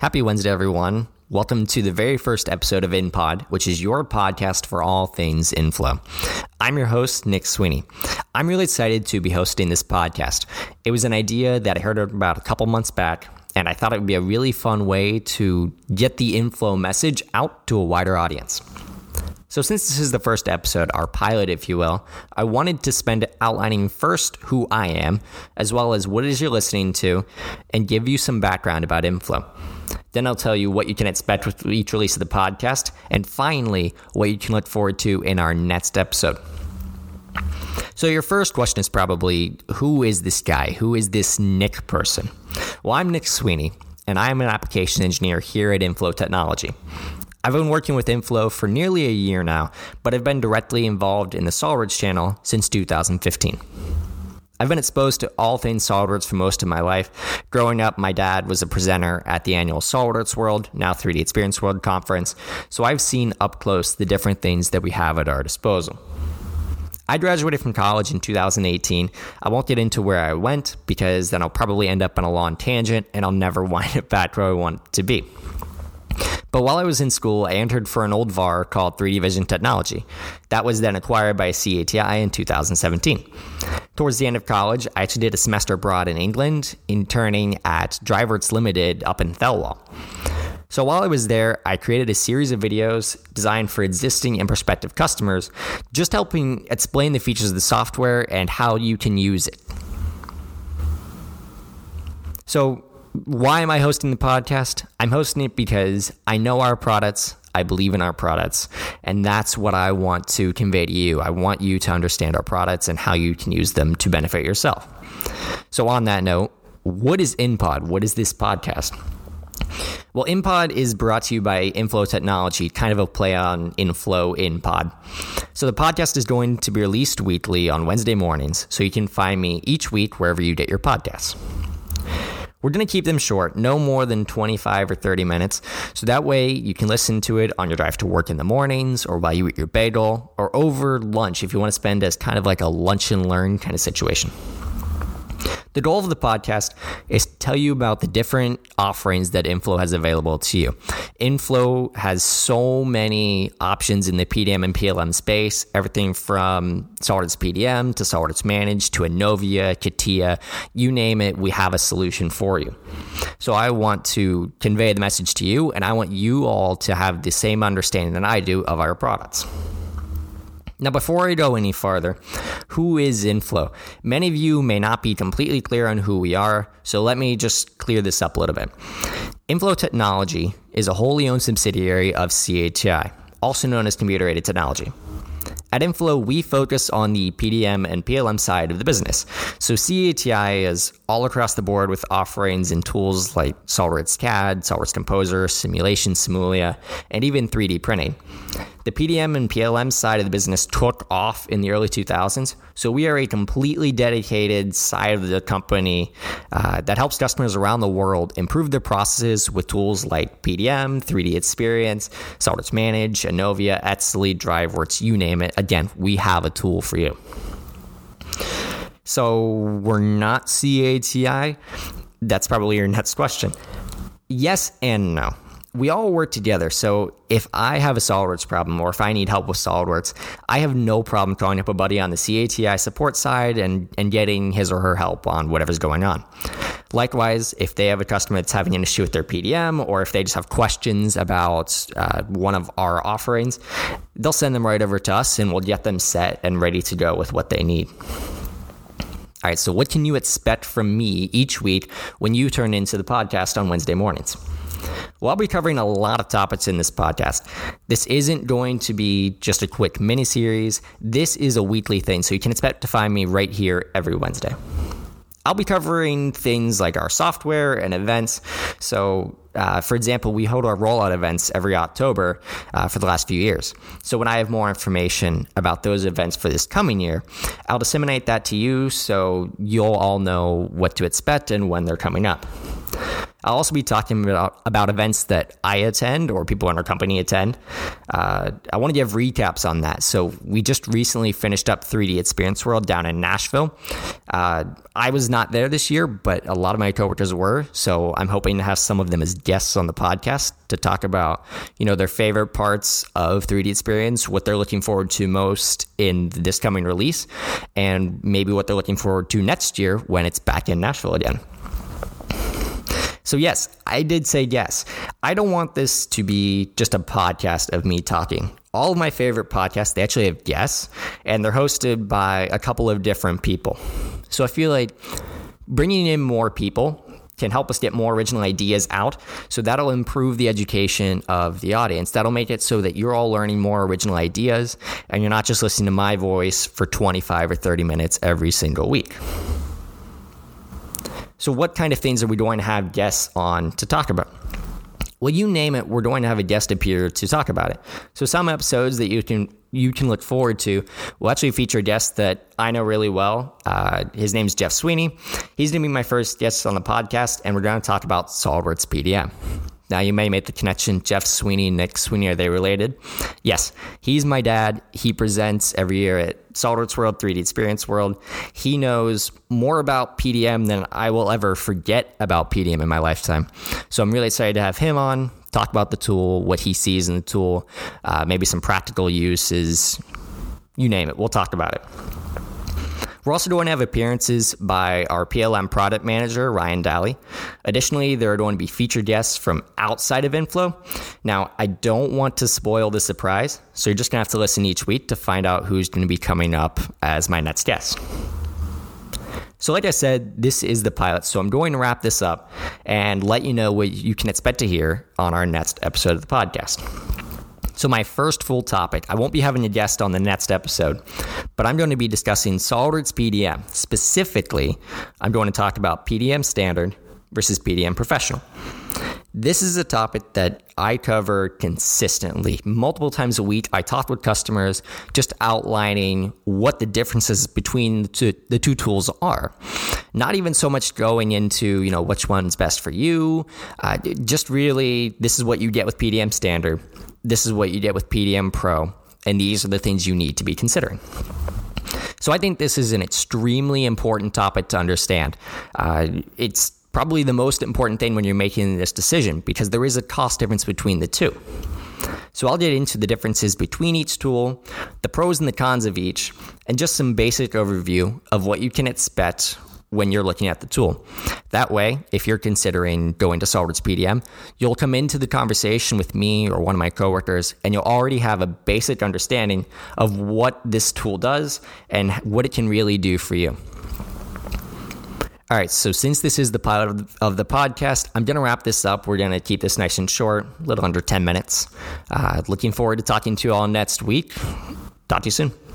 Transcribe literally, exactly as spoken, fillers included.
Happy Wednesday, everyone. Welcome to the very first episode of InPod, which is your podcast for all things InFlow. I'm your host, Nick Sweeney. I'm really excited to be hosting this podcast. It was an idea that I heard about a couple months back, and I thought it would be a really fun way to get the InFlow message out to a wider audience. So since this is the first episode, our pilot, if you will, I wanted to spend outlining first who I am, as well as what it is you're listening to, and give you some background about InFlow. Then I'll tell you what you can expect with each release of the podcast, and finally, what you can look forward to in our next episode. So your first question is probably, who is this guy? Who is this Nick person? Well, I'm Nick Sweeney, and I'm an application engineer here at InFlow Technology. I've been working with InFlow for nearly a year now, but I've been directly involved in the SolidWorks channel since two thousand fifteen. I've been exposed to all things SolidWorks for most of my life. Growing up, my dad was a presenter at the annual SolidWorks World, now three D Experience World conference, so I've seen up close the different things that we have at our disposal. I graduated from college in two thousand eighteen. I won't get into where I went because then I'll probably end up on a long tangent and I'll never wind up back where I want to be. But while I was in school, I entered for an old V A R called three D Vision Technology. That was then acquired by C A T I in two thousand seventeen. Towards the end of college, I actually did a semester abroad in England, interning at Driver's Limited up in Thelwall. So while I was there, I created a series of videos designed for existing and prospective customers, just helping explain the features of the software and how you can use it. So why am I hosting the podcast? I'm hosting it because I know our products, I believe in our products, and that's what I want to convey to you. I want you to understand our products and how you can use them to benefit yourself. So on that note, what is InPod? What is this podcast? Well, InPod is brought to you by InFlow Technology, kind of a play on InFlow InPod. So the podcast is going to be released weekly on Wednesday mornings, so you can find me each week wherever you get your podcasts. We're going to keep them short, no more than twenty-five or thirty minutes, so that way you can listen to it on your drive to work in the mornings or while you eat your bagel or over lunch if you want to spend as kind of like a lunch and learn kind of situation. The goal of the podcast is to tell you about the different offerings that InFlow has available to you. InFlow has so many options in the P D M and P L M space, everything from Solidus P D M to Solidus Manage to ENOVIA, Katia, you name it, we have a solution for you. So I want to convey the message to you, and I want you all to have the same understanding that I do of our products. Now, before I go any farther, who is InFlow? Many of you may not be completely clear on who we are, so let me just clear this up a little bit. InFlow Technology is a wholly owned subsidiary of C A T I, also known as Computer Aided Technology. At InFlow, we focus on the P D M and P L M side of the business. So C A T I is all across the board with offerings and tools like SolidWorks C A D, SolidWorks Composer, Simulation Simulia, and even three D printing. The P D M and P L M side of the business took off in the early two thousands, so we are a completely dedicated side of the company uh, that helps customers around the world improve their processes with tools like P D M, three D Experience, SolidWorks Manage, ENOVIA, Etsy, DriveWorks, you name it. Again, we have a tool for you. So we're not C A T I? That's probably your next question. Yes and no. We all work together, so if I have a SolidWorks problem or if I need help with SolidWorks, I have no problem calling up a buddy on the C A T I support side and, and getting his or her help on whatever's going on. Likewise, if they have a customer that's having an issue with their P D M or if they just have questions about uh, one of our offerings, they'll send them right over to us and we'll get them set and ready to go with what they need. All right, so what can you expect from me each week when you turn into the podcast on Wednesday mornings? Well, I'll be covering a lot of topics in this podcast. This isn't going to be just a quick mini-series. This is a weekly thing, so you can expect to find me right here every Wednesday. I'll be covering things like our software and events. So, uh, for example, we hold our rollout events every October uh, for the last few years. So when I have more information about those events for this coming year, I'll disseminate that to you so you'll all know what to expect and when they're coming up. I'll also be talking about, about events that I attend or people in our company attend. Uh, I want to give recaps on that. So we just recently finished up three D Experience World down in Nashville. Uh, I was not there this year, but a lot of my coworkers were. So I'm hoping to have some of them as guests on the podcast to talk about, you know, their favorite parts of three D Experience, what they're looking forward to most in this coming release, and maybe what they're looking forward to next year when it's back in Nashville again. So yes, I did say yes. I don't want this to be just a podcast of me talking. All of my favorite podcasts, they actually have guests, and they're hosted by a couple of different people. So I feel like bringing in more people can help us get more original ideas out. So that'll improve the education of the audience. That'll make it so that you're all learning more original ideas, and you're not just listening to my voice for twenty-five or thirty minutes every single week. So what kind of things are we going to have guests on to talk about? Well, you name it, we're going to have a guest appear to talk about it. So some episodes that you can you can look forward to will actually feature guests that I know really well. Uh, his name's Jeff Sweeney. He's going to be my first guest on the podcast, and we're going to talk about SolidWorks P D M. Now, you may make the connection, Jeff Sweeney, Nick Sweeney, are they related? Yes, he's my dad. He presents every year at SolidWorks World, three D Experience World. He knows more about P D M than I will ever forget about P D M in my lifetime. So I'm really excited to have him on, talk about the tool, what he sees in the tool, uh, maybe some practical uses, you name it. We'll talk about it. We're also going to have appearances by our P L M product manager, Ryan Daly. Additionally, there are going to be featured guests from outside of InFlow. Now, I don't want to spoil the surprise, so you're just going to have to listen each week to find out who's going to be coming up as my next guest. So like I said, this is the pilot, so I'm going to wrap this up and let you know what you can expect to hear on our next episode of the podcast. So my first full topic, I won't be having a guest on the next episode, but I'm going to be discussing SolidWorks P D M. Specifically, I'm going to talk about P D M Standard versus P D M Professional. This is a topic that I cover consistently. Multiple times a week, I talk with customers just outlining what the differences between the two, the two tools are. Not even so much going into, you know, which one's best for you. Uh, just really, this is what you get with P D M Standard. This is what you get with P D M Pro, and these are the things you need to be considering. So I think this is an extremely important topic to understand. Uh, it's probably the most important thing when you're making this decision, because there is a cost difference between the two. So I'll get into the differences between each tool, the pros and the cons of each, and just some basic overview of what you can expect when you're looking at the tool. That way, if you're considering going to SolidWorks P D M, you'll come into the conversation with me or one of my coworkers, and you'll already have a basic understanding of what this tool does and what it can really do for you. All right, so since this is the pilot of the podcast, I'm going to wrap this up. We're going to keep this nice and short, a little under ten minutes. Uh, looking forward to talking to you all next week. Talk to you soon.